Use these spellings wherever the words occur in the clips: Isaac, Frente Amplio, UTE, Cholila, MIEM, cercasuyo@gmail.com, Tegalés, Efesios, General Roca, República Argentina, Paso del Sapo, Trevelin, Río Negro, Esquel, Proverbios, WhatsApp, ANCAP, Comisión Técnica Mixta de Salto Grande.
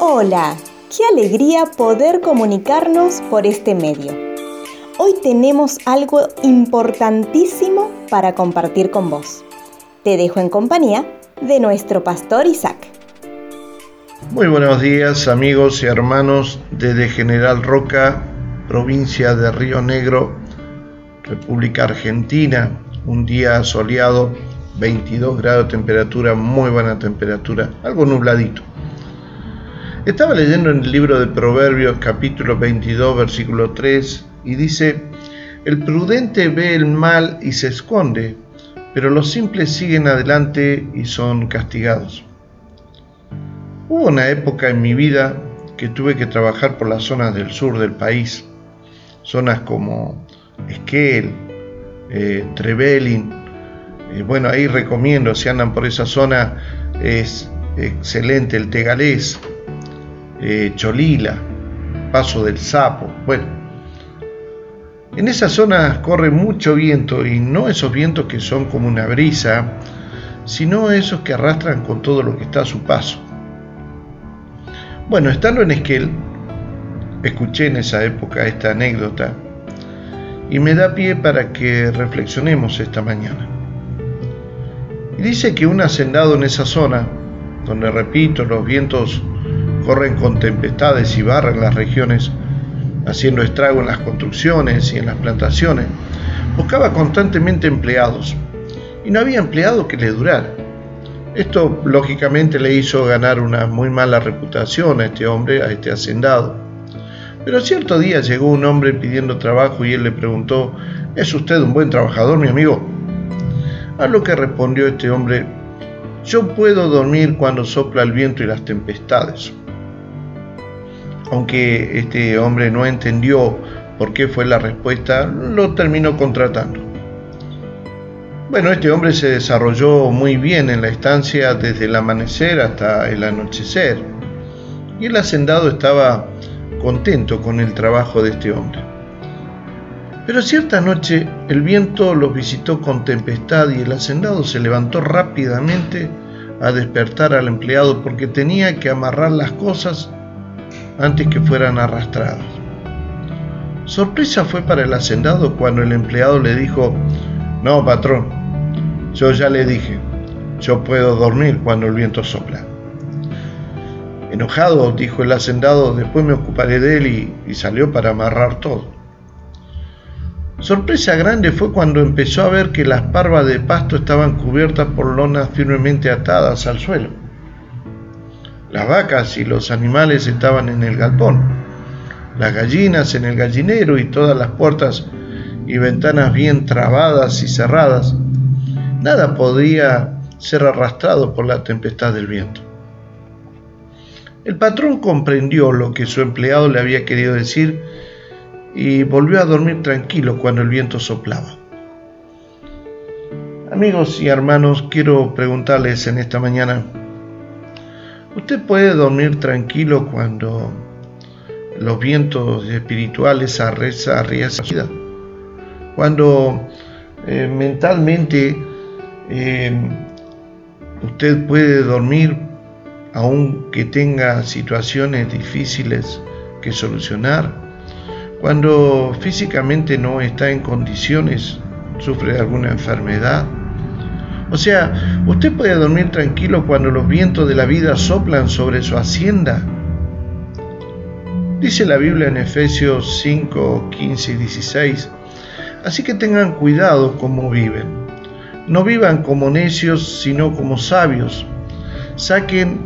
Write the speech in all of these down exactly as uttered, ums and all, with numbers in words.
Hola, qué alegría poder comunicarnos por este medio. Hoy tenemos algo importantísimo para compartir con vos. Te dejo en compañía de nuestro pastor Isaac. Muy buenos días, amigos y hermanos desde General Roca, provincia de Río Negro, República Argentina. Un día soleado, veintidós grados de temperatura, muy buena temperatura, algo nubladito. Estaba leyendo en el libro de Proverbios, capítulo veintidós, versículo tres, y dice: el prudente ve el mal y se esconde, pero los simples siguen adelante y son castigados. Hubo una época en mi vida que tuve que trabajar por las zonas del sur del país, zonas como Esquel, eh, Trevelin. Eh, bueno, ahí recomiendo, si andan por esa zona, es excelente el Tegalés, eh, Cholila, Paso del Sapo. Bueno, en esas zonas corre mucho viento, y no esos vientos que son como una brisa, sino esos que arrastran con todo lo que está a su paso. Bueno, estando en Esquel, escuché en esa época esta anécdota y me da pie para que reflexionemos esta mañana. Y dice que un hacendado en esa zona, donde, repito, los vientos corren con tempestades y barran las regiones, haciendo estrago en las construcciones y en las plantaciones, buscaba constantemente empleados, y no había empleado que le durara. Esto, lógicamente, le hizo ganar una muy mala reputación a este hombre, a este hacendado. Pero cierto día llegó un hombre pidiendo trabajo, y él le preguntó: ¿es usted un buen trabajador, mi amigo? A lo que respondió este hombre: yo puedo dormir cuando sopla el viento y las tempestades. Aunque este hombre no entendió por qué fue la respuesta, lo terminó contratando. Bueno, este hombre se desarrolló muy bien en la estancia desde el amanecer hasta el anochecer, y el hacendado estaba contento con el trabajo de este hombre. Pero cierta noche el viento los visitó con tempestad, y el hacendado se levantó rápidamente a despertar al empleado, porque tenía que amarrar las cosas antes que fueran arrastradas. Sorpresa fue para el hacendado cuando el empleado le dijo: no, patrón, yo ya le dije, yo puedo dormir cuando el viento sopla. Enojado, dijo el hacendado: después me ocuparé de él, y, y salió para amarrar todo. Sorpresa grande fue cuando empezó a ver que las parvas de pasto estaban cubiertas por lonas firmemente atadas al suelo. Las vacas y los animales estaban en el galpón, las gallinas en el gallinero, y todas las puertas y ventanas bien trabadas y cerradas. Nada podía ser arrastrado por la tempestad del viento. El patrón comprendió lo que su empleado le había querido decir, y volvió a dormir tranquilo cuando el viento soplaba. Amigos y hermanos, quiero preguntarles en esta mañana: ¿usted puede dormir tranquilo cuando los vientos espirituales arriesgan su vida? Cuando eh, mentalmente eh, usted puede dormir aunque tenga situaciones difíciles que solucionar. Cuando físicamente no está en condiciones, sufre de alguna enfermedad. O sea, usted puede dormir tranquilo cuando los vientos de la vida soplan sobre su hacienda. Dice la Biblia en Efesios cinco, quince y dieciséis: así que tengan cuidado cómo viven. No vivan como necios, sino como sabios. Saquen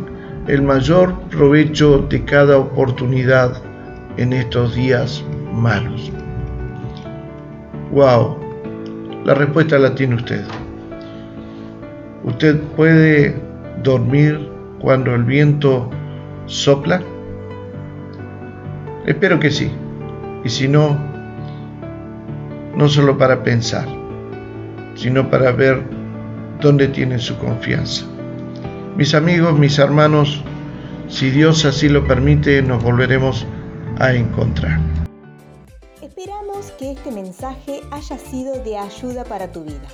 el mayor provecho de cada oportunidad en estos días malos. Wow, la respuesta la tiene usted. ¿Usted puede dormir cuando el viento sopla? Espero que sí. Y si no, no solo para pensar, sino para ver dónde tiene su confianza. Mis amigos, mis hermanos, si Dios así lo permite, nos volveremos a encontrar. Esperamos que este mensaje haya sido de ayuda para tu vida.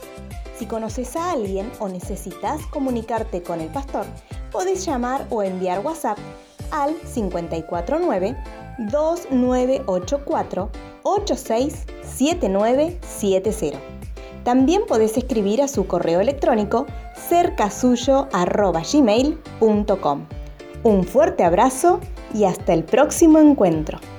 Si conoces a alguien o necesitas comunicarte con el pastor, podés llamar o enviar WhatsApp al cinco cuatro nueve, dos nueve ocho cuatro, ocho seis siete nueve siete cero. También podés escribir a su correo electrónico cercasuyo arroba gmail punto com. Un fuerte abrazo y hasta el próximo encuentro.